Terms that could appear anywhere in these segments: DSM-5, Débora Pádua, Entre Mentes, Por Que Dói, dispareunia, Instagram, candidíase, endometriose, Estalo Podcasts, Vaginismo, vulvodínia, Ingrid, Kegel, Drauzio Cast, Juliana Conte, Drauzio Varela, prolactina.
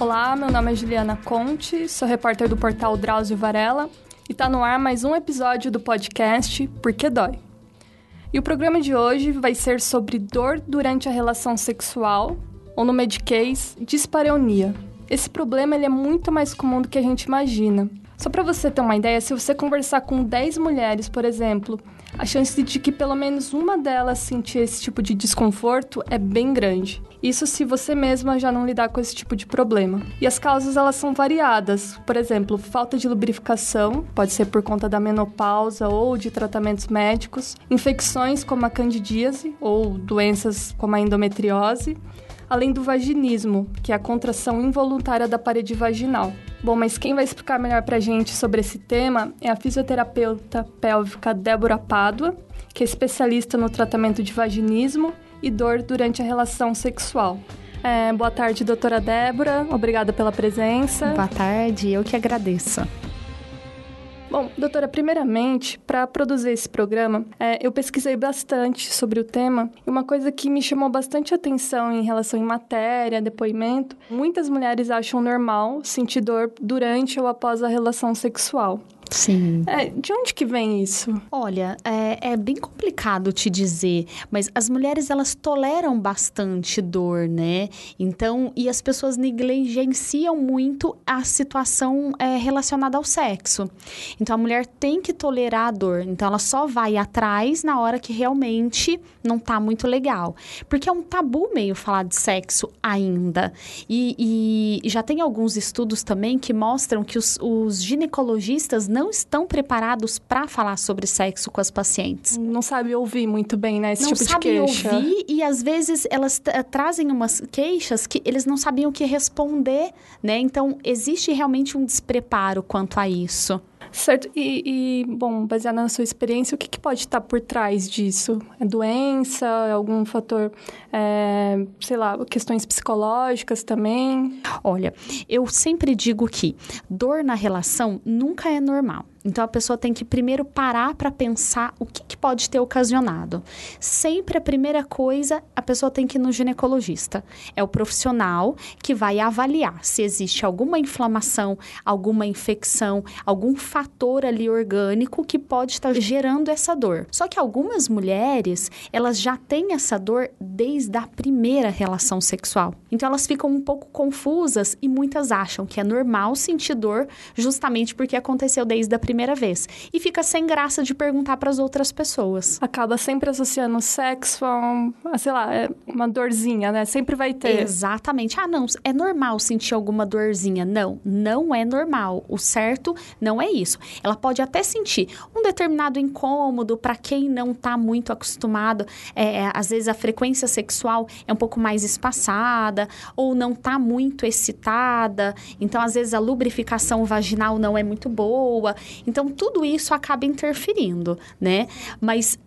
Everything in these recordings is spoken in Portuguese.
Olá, meu nome é Juliana Conte, sou repórter do portal Drauzio Varela e está no ar mais um episódio do podcast Por Que Dói. E o programa de hoje vai ser sobre dor durante a relação sexual, ou no mediquês, dispareunia. Esse problema ele é muito mais comum do que a gente imagina. Só para você ter uma ideia, se você conversar com 10 mulheres, por exemplo, a chance de que pelo menos uma delas sentir esse tipo de desconforto é bem grande. Isso se você mesma já não lidar com esse tipo de problema. E as causas elas são variadas. Por exemplo, falta de lubrificação, pode ser por conta da menopausa ou de tratamentos médicos, infecções como a candidíase ou doenças como a endometriose, além do vaginismo, que é a contração involuntária da parede vaginal. Bom, mas quem vai explicar melhor pra gente sobre esse tema é a fisioterapeuta pélvica Débora Pádua, que é especialista no tratamento de vaginismo e dor durante a relação sexual. Boa tarde, doutora Débora. Obrigada pela presença. Boa tarde, eu que agradeço. Bom, doutora, primeiramente, para produzir esse programa, eu pesquisei bastante sobre o tema e uma coisa que me chamou bastante atenção em relação à matéria, depoimento, muitas mulheres acham normal sentir dor durante ou após a relação sexual. Sim. De onde que vem isso? Olha, é bem complicado te dizer, mas as mulheres, elas toleram bastante dor, né? Então, e as pessoas negligenciam muito a situação relacionada ao sexo. Então, a mulher tem que tolerar a dor. Então, ela só vai atrás na hora que realmente não tá muito legal. Porque é um tabu meio falar de sexo ainda. E já tem alguns estudos também que mostram que os ginecologistas não estão preparados para falar sobre sexo com as pacientes. Não sabe ouvir muito bem, né? Esse tipo de queixa. Não sabe ouvir e, às vezes, elas trazem umas queixas que eles não sabiam o que responder, né? Então, existe realmente um despreparo quanto a isso. Certo. Bom, baseado na sua experiência, o que pode estar por trás disso? É doença, algum fator, sei lá, questões psicológicas também? Olha, eu sempre digo que dor na relação nunca é normal. Então, a pessoa tem que primeiro parar para pensar o que pode ter ocasionado. Sempre a primeira coisa, a pessoa tem que ir no ginecologista. É o profissional que vai avaliar se existe alguma inflamação, alguma infecção, algum fator ali orgânico que pode estar gerando essa dor. Só que algumas mulheres, elas já têm essa dor desde a primeira relação sexual. Então, elas ficam um pouco confusas e muitas acham que é normal sentir dor justamente porque aconteceu desde a primeira vez. E fica sem graça de perguntar para as outras pessoas. Acaba sempre associando o sexo a, sei lá, uma dorzinha, né? Sempre vai ter. Exatamente. Ah, não, é normal sentir alguma dorzinha. Não, não é normal. O certo não é isso. Ela pode até sentir um determinado incômodo, para quem não tá muito acostumado. Às vezes a frequência sexual é um pouco mais espaçada ou não tá muito excitada. Então, às vezes a lubrificação vaginal não é muito boa. Então, tudo isso acaba interferindo, né? Mas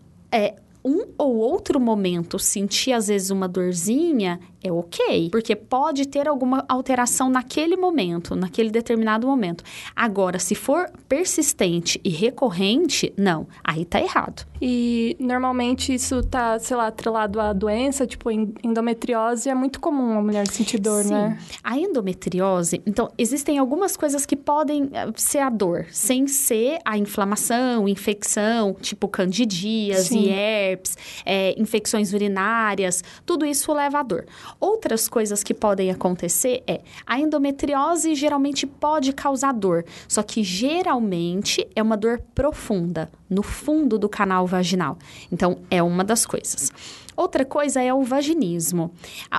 um ou outro momento sentir, às vezes, uma dorzinha é ok, porque pode ter alguma alteração naquele momento, naquele determinado momento. Agora, se for persistente e recorrente, não, aí tá errado. E, normalmente, isso tá, sei lá, atrelado à doença, tipo, endometriose é muito comum a mulher sentir dor, sim, né? Sim, a endometriose, então, existem algumas coisas que podem ser a dor, sem ser a inflamação, infecção, tipo candidíase e herpes, infecções urinárias, tudo isso leva à dor. Outras coisas que podem acontecer a endometriose geralmente pode causar dor, só que geralmente é uma dor profunda, no fundo do canal vaginal. Então, é uma das coisas. Outra coisa é o vaginismo.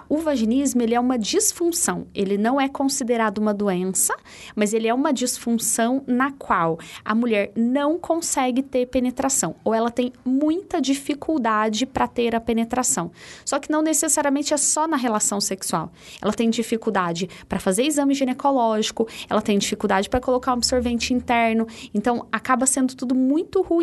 O vaginismo, ele é uma disfunção. Ele não é considerado uma doença, mas ele é uma disfunção na qual a mulher não consegue ter penetração, ou ela tem muita dificuldade para ter a penetração. Só que não necessariamente é só na relação sexual. Ela tem dificuldade para fazer exame ginecológico, ela tem dificuldade para colocar um absorvente interno. Então, acaba sendo tudo muito ruim.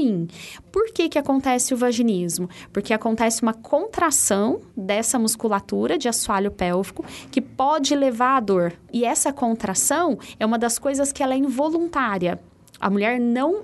Por que acontece o vaginismo? Porque acontece uma contração dessa musculatura de assoalho pélvico que pode levar à dor. E essa contração é uma das coisas que ela é involuntária. A mulher não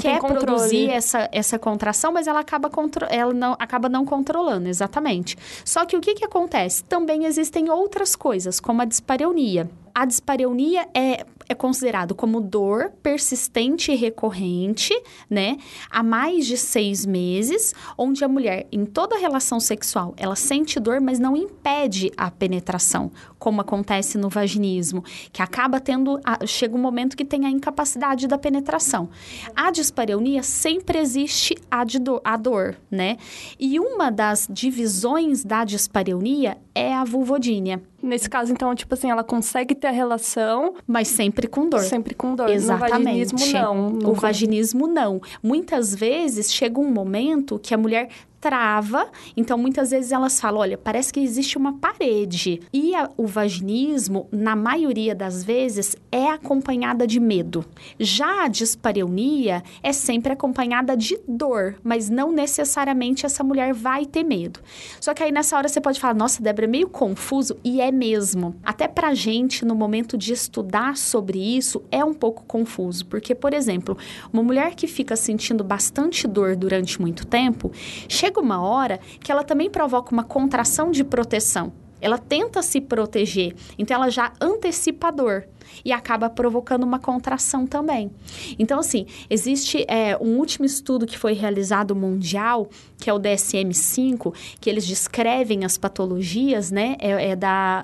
quer produzir essa contração, mas ela acaba não controlando, exatamente. Só que o que acontece? Também existem outras coisas, como a dispareunia. A dispareunia é considerado como dor persistente e recorrente, né? Há mais de 6 meses, onde a mulher, em toda relação sexual, ela sente dor, mas não impede a penetração, como acontece no vaginismo, que acaba tendo... Chega um momento que tem a incapacidade da penetração. A dispareunia sempre existe a dor, né? E uma das divisões da dispareunia é a vulvodínia. Nesse caso, então, tipo assim, ela consegue ter a relação... Mas sempre com dor. Sempre com dor. Exatamente. No vaginismo, não. No vaginismo, não. Muitas vezes, chega um momento que a mulher... trava, então muitas vezes elas falam, olha, parece que existe uma parede. E o vaginismo, na maioria das vezes, é acompanhada de medo. Já a dispareunia é sempre acompanhada de dor, mas não necessariamente essa mulher vai ter medo. Só que aí nessa hora você pode falar, nossa, Débora, é meio confuso, e é mesmo. Até pra gente, no momento de estudar sobre isso, é um pouco confuso, porque, por exemplo, uma mulher que fica sentindo bastante dor durante muito tempo, chega uma hora que ela também provoca uma contração de proteção. Ela tenta se proteger, então ela já antecipa a dor e acaba provocando uma contração também. Então, assim, existe um último estudo que foi realizado mundial, que é o DSM-5, que eles descrevem as patologias, né?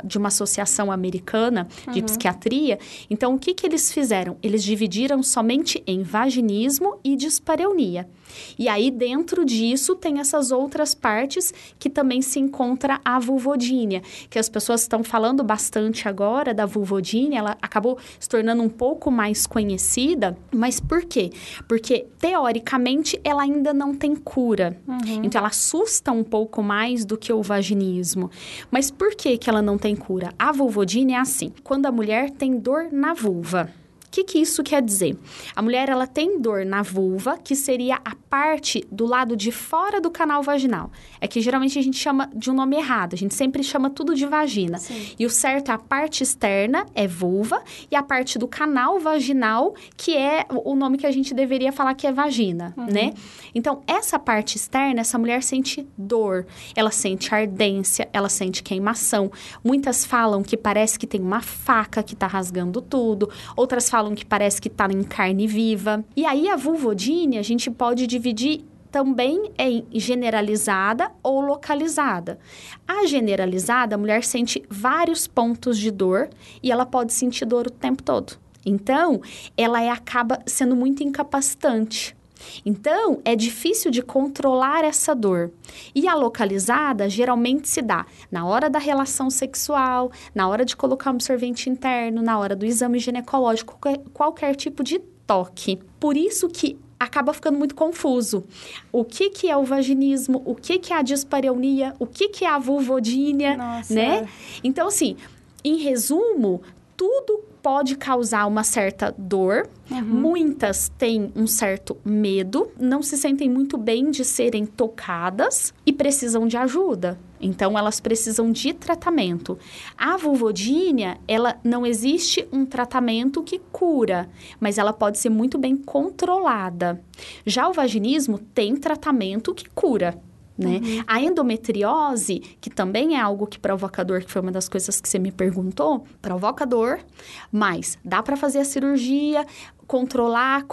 De uma associação americana de psiquiatria. Então, o que eles fizeram? Eles dividiram somente em vaginismo e dispareunia. E aí, dentro disso, tem essas outras partes que também se encontra a vulvodínia, que as pessoas estão falando bastante agora da vulvodínia, ela acabou se tornando um pouco mais conhecida, mas por quê? Porque, teoricamente, ela ainda não tem cura, então ela assusta um pouco mais do que o vaginismo. Mas por que que ela não tem cura? A vulvodínia é assim, quando a mulher tem dor na vulva. O que isso quer dizer? A mulher, ela tem dor na vulva, que seria a parte do lado de fora do canal vaginal. É que geralmente a gente chama de um nome errado, a gente sempre chama tudo de vagina. Sim. E o certo, a parte externa é vulva, e a parte do canal vaginal, que é o nome que a gente deveria falar que é vagina, né? Então, essa parte externa, essa mulher sente dor, ela sente ardência, ela sente queimação. Muitas falam que parece que tem uma faca que tá rasgando tudo, outras falam que parece que tá em carne viva. E aí, a vulvodínia, a gente pode dividir também em generalizada ou localizada. A generalizada, a mulher sente vários pontos de dor e ela pode sentir dor o tempo todo. Então, ela acaba sendo muito incapacitante. Então, é difícil de controlar essa dor. E a localizada geralmente se dá na hora da relação sexual, na hora de colocar um absorvente interno, na hora do exame ginecológico, qualquer tipo de toque. Por isso que acaba ficando muito confuso. O que é o vaginismo? O que é a dispareunia? O que é a vulvodínia? Nossa. Né? Então, assim, em resumo, tudo pode causar uma certa dor, muitas têm um certo medo, não se sentem muito bem de serem tocadas e precisam de ajuda. Então, elas precisam de tratamento. A vulvodínia, ela não existe um tratamento que cura, mas ela pode ser muito bem controlada. Já o vaginismo tem tratamento que cura. Né? A endometriose, que também é algo que provoca dor, que foi uma das coisas que você me perguntou, provoca dor, mas dá para fazer a cirurgia, controlar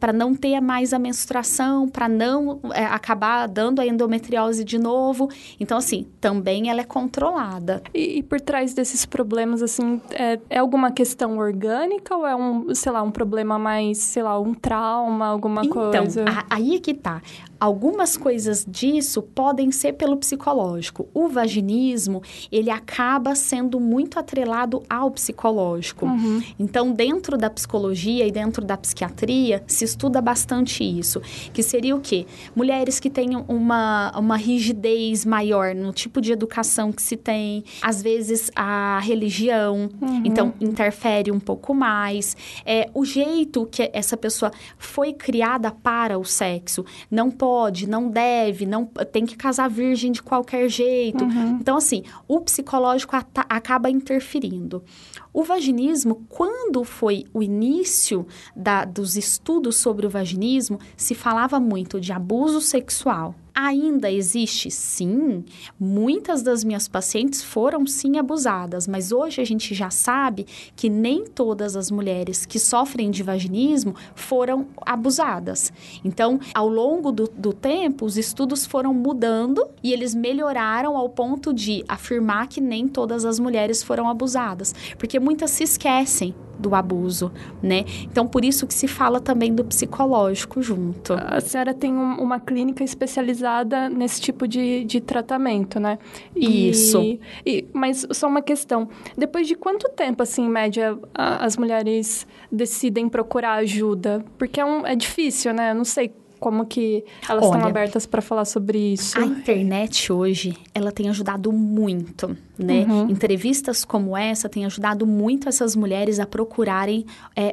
para não ter mais a menstruação, para não acabar dando a endometriose de novo. Então, assim, também ela é controlada. E por trás desses problemas, assim, é alguma questão orgânica ou é um problema mais, um trauma, alguma coisa? Então, aí é que tá. Algumas coisas disso podem ser pelo psicológico. O vaginismo, ele acaba sendo muito atrelado ao psicológico. Então, dentro da psicologia e dentro da psiquiatria, se estuda bastante isso, que seria o quê? Mulheres que têm uma rigidez maior no tipo de educação que se tem, às vezes a religião, então interfere um pouco mais, o jeito que essa pessoa foi criada para o sexo, não pode, não deve, não tem que casar virgem de qualquer jeito, então assim, o psicológico acaba interferindo. O vaginismo, quando foi o início dos estudos sobre o vaginismo, se falava muito de abuso sexual. Ainda existe, sim, muitas das minhas pacientes foram, sim, abusadas, mas hoje a gente já sabe que nem todas as mulheres que sofrem de vaginismo foram abusadas. Então, ao longo do tempo, os estudos foram mudando e eles melhoraram ao ponto de afirmar que nem todas as mulheres foram abusadas, porque muitas se esquecem do abuso, né? Então, por isso que se fala também do psicológico junto. A senhora tem uma clínica especializada nesse tipo de tratamento, né? Isso. Mas só uma questão. Depois de quanto tempo, assim, em média, as mulheres decidem procurar ajuda? Porque é difícil, né? Eu não sei como que elas estão abertas para falar sobre isso. A internet hoje, ela tem ajudado muito, né? Uhum. Entrevistas como essa têm ajudado muito essas mulheres a procurarem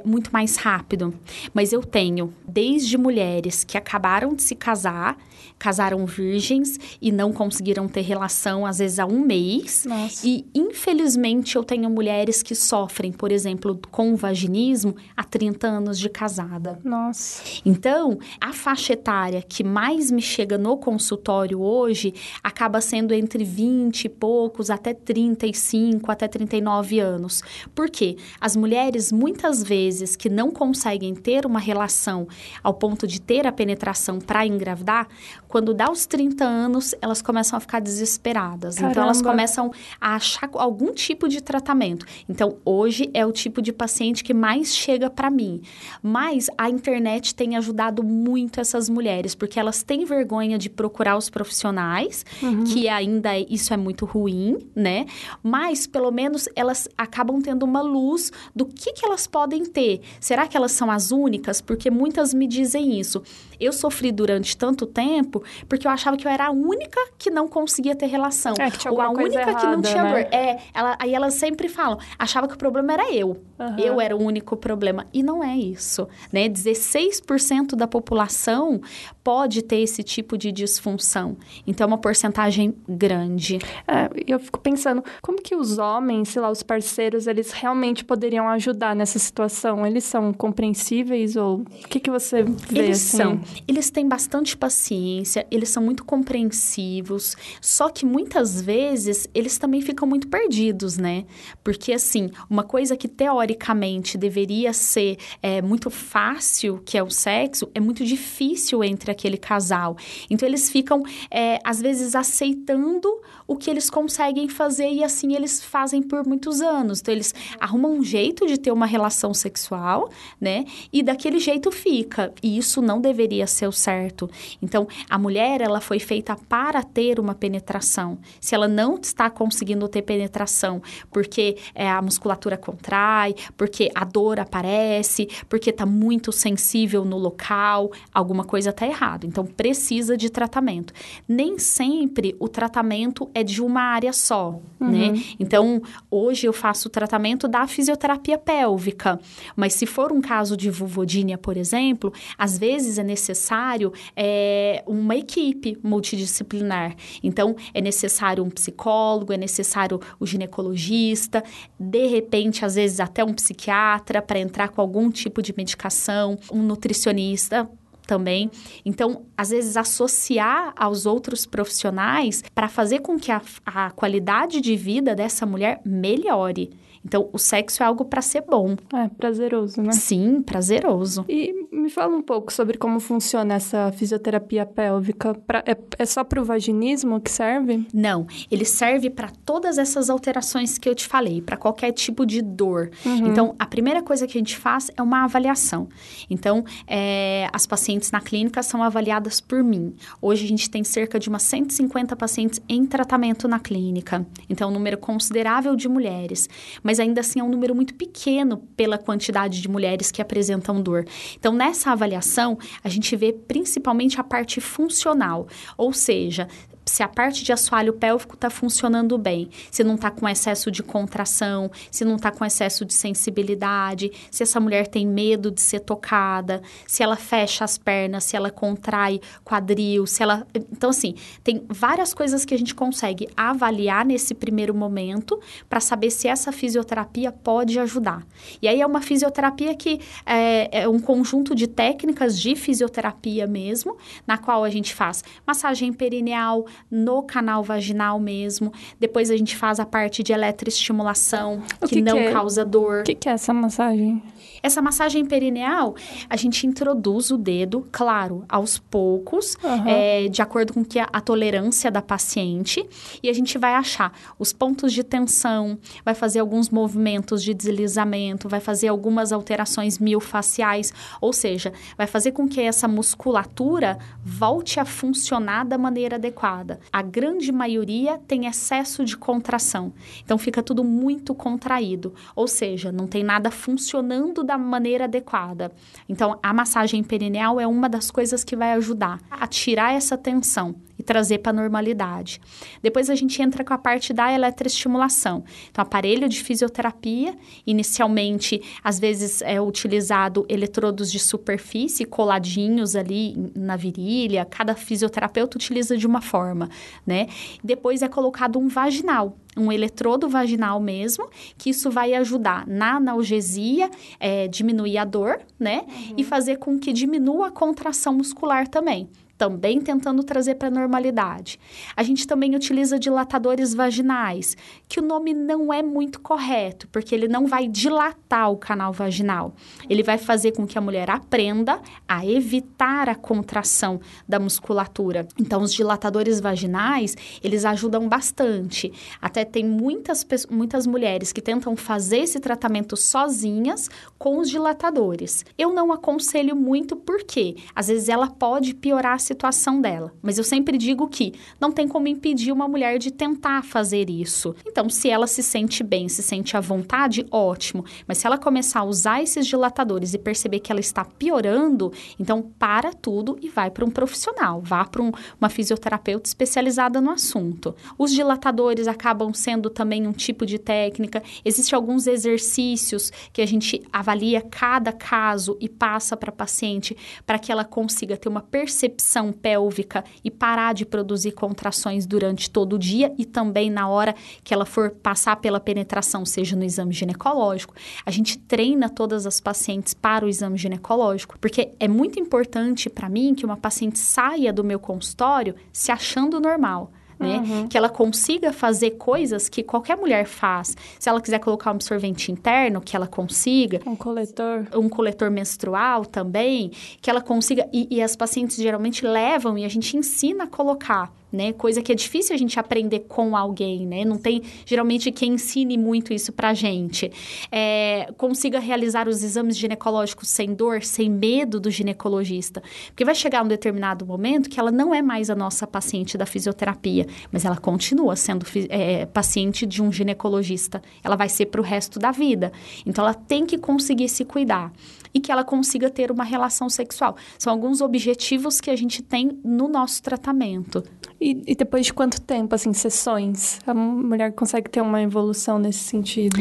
muito mais rápido. Mas eu tenho, desde mulheres que acabaram de se casar, casaram virgens e não conseguiram ter relação, às vezes, há um mês. Nossa. E, infelizmente, eu tenho mulheres que sofrem, por exemplo, com vaginismo há 30 anos de casada. Nossa. Então, a faixa etária que mais me chega no consultório hoje acaba sendo entre 20 e poucos, até 35, até 39 anos. Por quê? As mulheres, muitas vezes, que não conseguem ter uma relação ao ponto de ter a penetração para engravidar, quando dá os 30 anos, elas começam a ficar desesperadas. Caramba. Então, elas começam a achar algum tipo de tratamento. Então, hoje é o tipo de paciente que mais chega para mim. Mas a internet tem ajudado muito essas mulheres, porque elas têm vergonha de procurar os profissionais, uhum, que ainda isso é muito ruim, né? Mas, pelo menos, elas acabam tendo uma luz do que elas podem ter. Será que elas são as únicas? Porque muitas me dizem isso. Eu sofri durante tanto tempo porque eu achava que eu era a única que não conseguia ter relação. Que tinha alguma coisa errada, que não tinha dor. Né? Aí elas sempre falam, achava que o problema era eu. Uhum. Eu era o único problema. E não é isso, né? 16% da população pode ter esse tipo de disfunção. Então, é uma porcentagem grande. Eu fico pensando, como que os homens, sei lá, os parceiros, eles realmente poderiam ajudar nessa situação? Eles são compreensíveis ou... O que você vê? Eles são. Eles têm bastante paciência, eles são muito compreensivos, só que muitas vezes eles também ficam muito perdidos, né? Porque, assim, uma coisa que teoricamente deveria ser muito fácil, que é o sexo, é muito difícil entre aquele casal. Então, eles ficam, às vezes, aceitando o que eles conseguem fazer e, assim, eles fazem por muitos anos. Então, eles arrumam um jeito de ter uma relação sexual, né? E daquele jeito fica. E isso não deveria ser o certo. Então, a mulher, ela foi feita para ter uma penetração. Se ela não está conseguindo ter penetração, porque a musculatura contrai, porque a dor aparece, porque está muito sensível no local, alguma coisa está errada. Então, precisa de tratamento. Nem sempre o tratamento é de uma área só, uhum, né? Então, hoje eu faço o tratamento da fisioterapia pélvica, mas se for um caso de vulvodínia, por exemplo, às vezes é necessário uma equipe multidisciplinar. Então, é necessário um psicólogo, é necessário o ginecologista, de repente, às vezes até um psiquiatra para entrar com algum tipo de medicação, um nutricionista também. Então, às vezes, associar aos outros profissionais para fazer com que a qualidade de vida dessa mulher melhore. Então, o sexo é algo para ser bom. Prazeroso, né? Sim, prazeroso. E me fala um pouco sobre como funciona essa fisioterapia pélvica. É só para o vaginismo que serve? Não, ele serve para todas essas alterações que eu te falei, para qualquer tipo de dor. Uhum. Então, a primeira coisa que a gente faz é uma avaliação. Então, as pacientes na clínica são avaliadas por mim. Hoje, a gente tem cerca de umas 150 pacientes em tratamento na clínica. Então, um número considerável de mulheres. Mas ainda assim é um número muito pequeno pela quantidade de mulheres que apresentam dor. Então, nessa avaliação, a gente vê principalmente a parte funcional, ou seja, se a parte de assoalho pélvico está funcionando bem, se não está com excesso de contração, se não está com excesso de sensibilidade, se essa mulher tem medo de ser tocada, se ela fecha as pernas, se ela contrai quadril, se ela... Então, assim, tem várias coisas que a gente consegue avaliar nesse primeiro momento para saber se essa fisioterapia pode ajudar. E aí é uma fisioterapia que é um conjunto de técnicas de fisioterapia mesmo, na qual a gente faz massagem perineal, no canal vaginal mesmo. Depois a gente faz a parte de eletroestimulação, que não causa dor. O que é essa massagem? Essa massagem perineal, a gente introduz o dedo, claro, aos poucos, de acordo com que a tolerância da paciente. E a gente vai achar os pontos de tensão, vai fazer alguns movimentos de deslizamento, vai fazer algumas alterações miofasciais. Ou seja, vai fazer com que essa musculatura volte a funcionar da maneira adequada. A grande maioria tem excesso de contração. Então, fica tudo muito contraído. Ou seja, não tem nada funcionando da maneira adequada. Então, a massagem perineal é uma das coisas que vai ajudar a tirar essa tensão e trazer para a normalidade. Depois, a gente entra com a parte da eletroestimulação. Então, aparelho de fisioterapia, inicialmente, às vezes, é utilizado eletrodos de superfície, coladinhos ali na virilha. Cada fisioterapeuta utiliza de uma forma, né? Depois, é colocado um vaginal. Um eletrodo vaginal mesmo, que isso vai ajudar na analgesia, diminuir a dor, né? E fazer com que diminua a contração muscular também. Também tentando trazer para a normalidade. A gente também utiliza dilatadores vaginais, que o nome não é muito correto, porque ele não vai dilatar o canal vaginal. Ele vai fazer com que a mulher aprenda a evitar a contração da musculatura. Então, os dilatadores vaginais, eles ajudam bastante. Até tem muitas mulheres que tentam fazer esse tratamento sozinhas com os dilatadores. Eu não aconselho muito porque, às vezes, ela pode piorar a situação dela. Mas eu sempre digo que não tem como impedir uma mulher de tentar fazer isso. Então, se ela se sente bem, se sente à vontade, ótimo. Mas se ela começar a usar esses dilatadores e perceber que ela está piorando, então para tudo e vai para um profissional. Vá para uma fisioterapeuta especializada no assunto. Os dilatadores acabam sendo também um tipo de técnica. Existem alguns exercícios que a gente avalia cada caso e passa para a paciente para que ela consiga ter uma percepção pélvica e parar de produzir contrações durante todo o dia e também na hora que ela for passar pela penetração, seja no exame ginecológico. A gente treina todas as pacientes para o exame ginecológico, porque é muito importante para mim que uma paciente saia do meu consultório se achando normal. Né? Que ela consiga fazer coisas que qualquer mulher faz. Se ela quiser colocar um absorvente interno, que ela consiga. Um coletor. Um coletor menstrual também, que ela consiga. E as pacientes geralmente levam e a gente ensina a colocar. Né? Coisa que é difícil a gente aprender com alguém, né? Não tem, geralmente, quem ensine muito isso pra gente. Consiga realizar os exames ginecológicos sem dor, sem medo do ginecologista. Porque vai chegar um determinado momento que ela não é mais a nossa paciente da fisioterapia, mas ela continua sendo paciente de um ginecologista. Ela vai ser pro resto da vida. Então, ela tem que conseguir se cuidar. E que ela consiga ter uma relação sexual. São alguns objetivos que a gente tem no nosso tratamento. E depois de quanto tempo, assim, sessões, a mulher consegue ter uma evolução nesse sentido?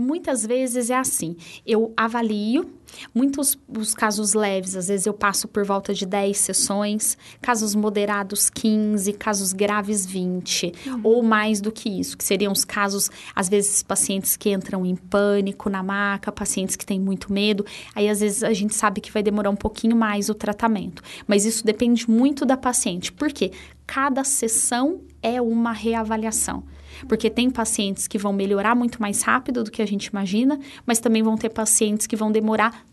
Muitas vezes é assim, eu avalio, muitos os casos leves, às vezes eu passo por volta de 10 sessões, casos moderados 15, casos graves 20, ou mais do que isso, que seriam os casos, às vezes pacientes que entram em pânico na maca, pacientes que têm muito medo, aí às vezes a gente sabe que vai demorar um pouquinho mais o tratamento, mas isso depende muito da paciente, porque cada sessão é uma reavaliação. Porque tem pacientes que vão melhorar muito mais rápido do que a gente imagina, mas também vão ter pacientes que vão demorar,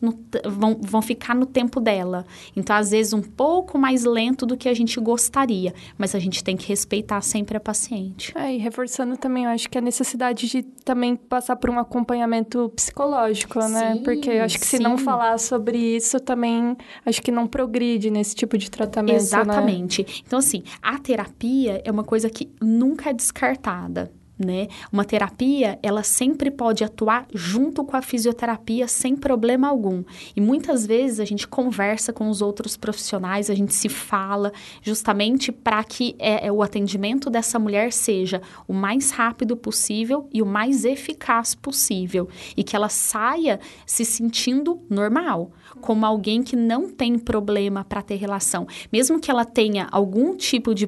vão ficar no tempo dela. Então, às vezes, um pouco mais lento do que a gente gostaria, mas a gente tem que respeitar sempre a paciente. E reforçando também, eu acho que a necessidade de também passar por um acompanhamento psicológico, né? Sim, porque eu acho que se não falar sobre isso, também acho que não progride nesse tipo de tratamento, exatamente. Né? Então, assim, a terapia é uma coisa que nunca é descartada. né? Uma terapia, ela sempre pode atuar junto com a fisioterapia sem problema algum. E muitas vezes a gente conversa com os outros profissionais, a gente se fala justamente para que o atendimento dessa mulher seja o mais rápido possível e o mais eficaz possível. E que ela saia se sentindo normal, como alguém que não tem problema para ter relação. Mesmo que ela tenha algum tipo de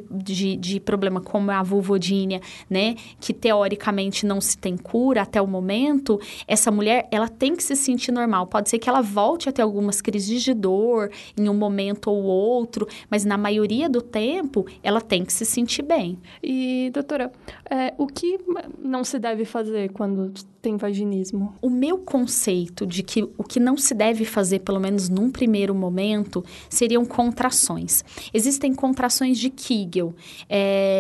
problema, como a vulvodínia, né? Que teoricamente não se tem cura até o momento, essa mulher, ela tem que se sentir normal. Pode ser que ela volte a ter algumas crises de dor em um momento ou outro, mas na maioria do tempo, ela tem que se sentir bem. E, doutora, o que não se deve fazer quando tem vaginismo? O meu conceito de que o que não se deve fazer, pelo menos num primeiro momento, seriam contrações. Existem contrações de Kegel,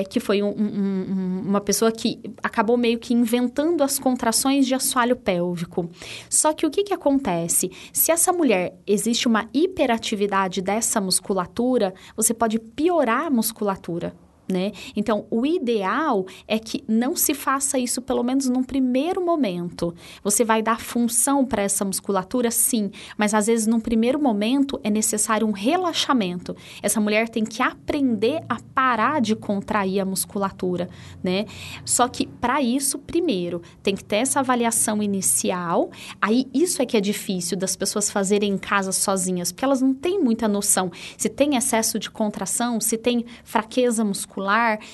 que foi uma pessoa que acabou meio que inventando as contrações de assoalho pélvico. Só que o que acontece? Se essa mulher, existe uma hiperatividade dessa musculatura, você pode piorar a musculatura, né? Então, o ideal é que não se faça isso, pelo menos num primeiro momento. Você vai dar função para essa musculatura, sim, mas às vezes num primeiro momento é necessário um relaxamento. Essa mulher tem que aprender a parar de contrair a musculatura, né? Só que para isso, primeiro, tem que ter essa avaliação inicial. Aí, isso é que é difícil das pessoas fazerem em casa sozinhas, porque elas não têm muita noção se tem excesso de contração, se tem fraqueza muscular.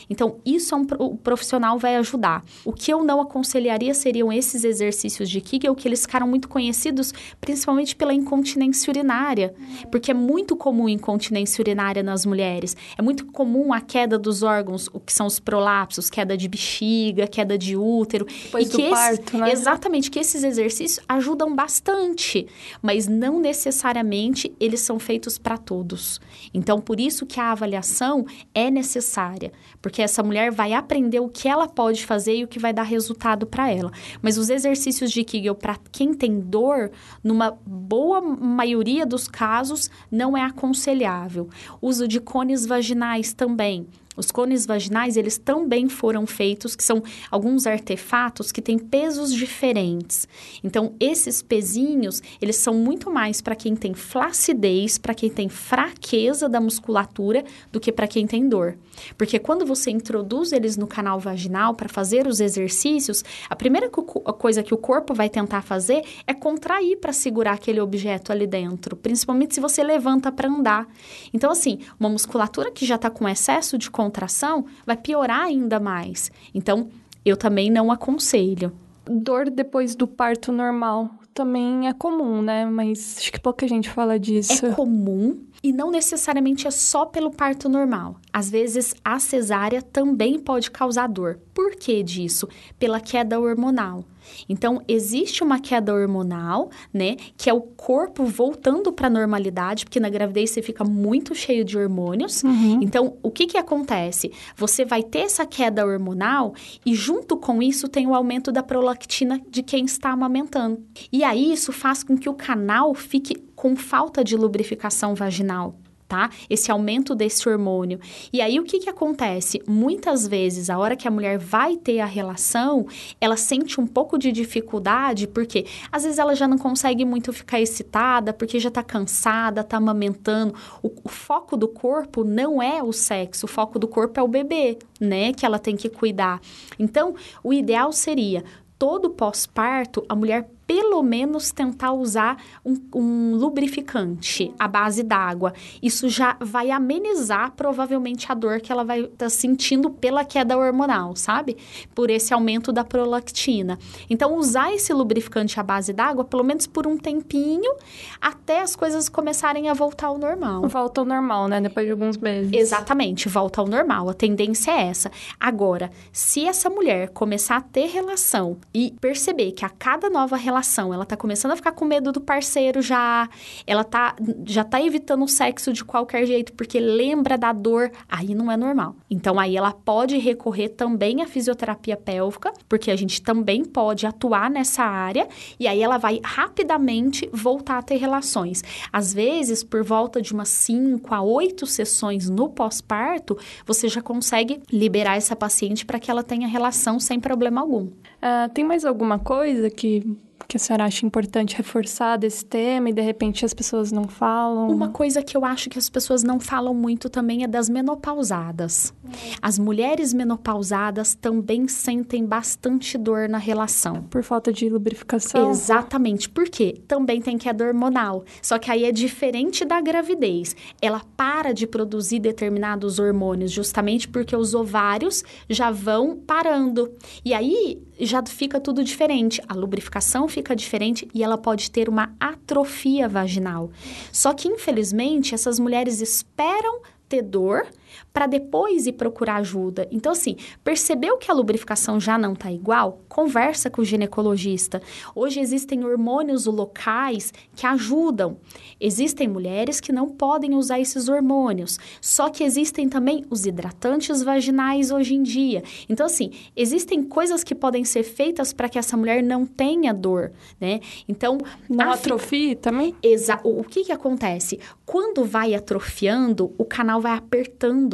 Então, isso o profissional vai ajudar. O que eu não aconselharia seriam esses exercícios de Kegel, que eles ficaram muito conhecidos, principalmente pela incontinência urinária, porque é muito comum incontinência urinária nas mulheres. É muito comum a queda dos órgãos, o que são os prolapsos, queda de bexiga, queda de útero. Depois do parto, né? Exatamente, que esses exercícios ajudam bastante, mas não necessariamente eles são feitos para todos. Então, por isso que a avaliação é necessária. Porque essa mulher vai aprender o que ela pode fazer e o que vai dar resultado para ela. Mas os exercícios de Kegel, para quem tem dor, numa boa maioria dos casos, não é aconselhável. Uso de cones vaginais também. Os cones vaginais, eles também foram feitos, que são alguns artefatos que têm pesos diferentes. Então, esses pezinhos, eles são muito mais para quem tem flacidez, para quem tem fraqueza da musculatura, do que para quem tem dor. Porque quando você introduz eles no canal vaginal para fazer os exercícios, a primeira coisa que o corpo vai tentar fazer é contrair para segurar aquele objeto ali dentro, principalmente se você levanta para andar. Então, assim, uma musculatura que já está com excesso de contração vai piorar ainda mais. Então, eu também não aconselho. Dor depois do parto normal também é comum, né? Mas acho que pouca gente fala disso. É comum e não necessariamente é só pelo parto normal. Às vezes, a cesárea também pode causar dor. Por que disso? Pela queda hormonal. Então, existe uma queda hormonal, né, que é o corpo voltando para a normalidade, porque na gravidez você fica muito cheio de hormônios. Uhum. Então, o que acontece? Você vai ter essa queda hormonal e junto com isso tem o aumento da prolactina de quem está amamentando. E aí, isso faz com que o canal fique com falta de lubrificação vaginal. Tá? Esse aumento desse hormônio. E aí, o que acontece? Muitas vezes, a hora que a mulher vai ter a relação, ela sente um pouco de dificuldade, porque às vezes ela já não consegue muito ficar excitada, porque já tá cansada, tá amamentando. O foco do corpo não é o sexo, o foco do corpo é o bebê, né? Que ela tem que cuidar. Então, o ideal seria, todo pós-parto, a mulher pelo menos tentar usar um lubrificante à base d'água. Isso já vai amenizar provavelmente a dor que ela vai estar sentindo pela queda hormonal, sabe? Por esse aumento da prolactina. Então, usar esse lubrificante à base d'água, pelo menos por um tempinho, até as coisas começarem a voltar ao normal. Volta ao normal, né? Depois de alguns meses. Exatamente, volta ao normal. A tendência é essa. Agora, se essa mulher começar a ter relação e perceber que a cada nova relação relação, ela tá começando a ficar com medo do parceiro já, ela já tá evitando o sexo de qualquer jeito, porque lembra da dor, aí não é normal. Então, aí ela pode recorrer também à fisioterapia pélvica, porque a gente também pode atuar nessa área, e aí ela vai rapidamente voltar a ter relações. Às vezes, por volta de umas 5 a 8 sessões no pós-parto, você já consegue liberar essa paciente para que ela tenha relação sem problema algum. Tem mais alguma coisa que a senhora acha importante reforçar desse tema e, de repente, as pessoas não falam? Uma coisa que eu acho que as pessoas não falam muito também é das menopausadas. As mulheres menopausadas também sentem bastante dor na relação. Por falta de lubrificação? Exatamente. Por quê? Também tem queda hormonal. Só que aí é diferente da gravidez. Ela para de produzir determinados hormônios, justamente porque os ovários já vão parando. E aí já fica tudo diferente. A lubrificação fica diferente e ela pode ter uma atrofia vaginal. Só que, infelizmente, essas mulheres esperam ter dor para depois ir procurar ajuda. Então, assim, percebeu que a lubrificação já não tá igual? Conversa com o ginecologista. Hoje existem hormônios locais que ajudam. Existem mulheres que não podem usar esses hormônios, só que existem também os hidratantes vaginais hoje em dia. Então, assim, existem coisas que podem ser feitas para que essa mulher não tenha dor, né? Então, não atrofia também? O que acontece? Quando vai atrofiando, o canal vai apertando.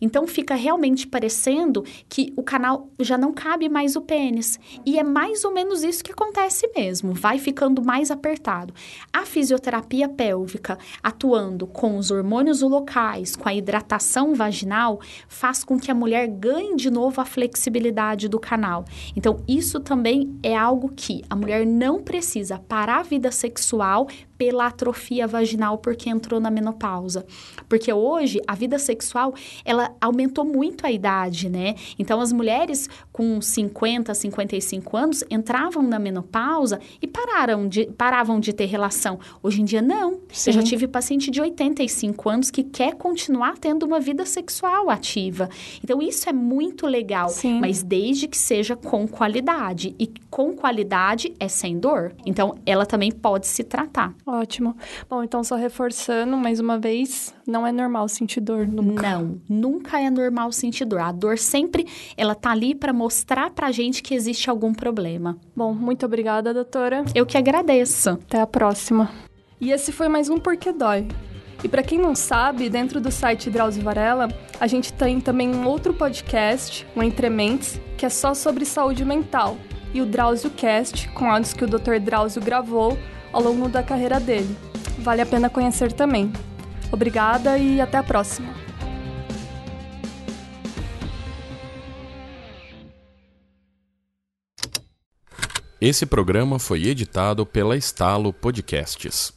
Então, fica realmente parecendo que o canal já não cabe mais o pênis. E é mais ou menos isso que acontece mesmo. Vai ficando mais apertado. A fisioterapia pélvica, atuando com os hormônios locais, com a hidratação vaginal, faz com que a mulher ganhe de novo a flexibilidade do canal. Então, isso também é algo que a mulher não precisa parar a vida sexual pela atrofia vaginal porque entrou na menopausa. Porque hoje, a vida sexual, ela aumentou muito a idade, né? Então, as mulheres com 50, 55 anos entravam na menopausa e paravam de ter relação. Hoje em dia, não. Sim. Eu já tive paciente de 85 anos que quer continuar tendo uma vida sexual ativa. Então, isso é muito legal, sim, mas desde que seja com qualidade. E com qualidade é sem dor. Então, ela também pode se tratar. Ótimo. Bom, então, só reforçando mais uma vez, não é normal sentir dor nunca. Não, nunca é normal sentir dor. A dor sempre, ela tá ali para mostrar pra gente que existe algum problema. Bom, muito obrigada, doutora. Eu que agradeço. Até a próxima. E esse foi mais um Por Que Dói. E para quem não sabe, dentro do site Drauzio Varela, a gente tem também um outro podcast, o Entre Mentes, que é só sobre saúde mental. E o Drauzio Cast, com áudios que o Dr. Drauzio gravou ao longo da carreira dele. Vale a pena conhecer também. Obrigada e até a próxima! Esse programa foi editado pela Estalo Podcasts.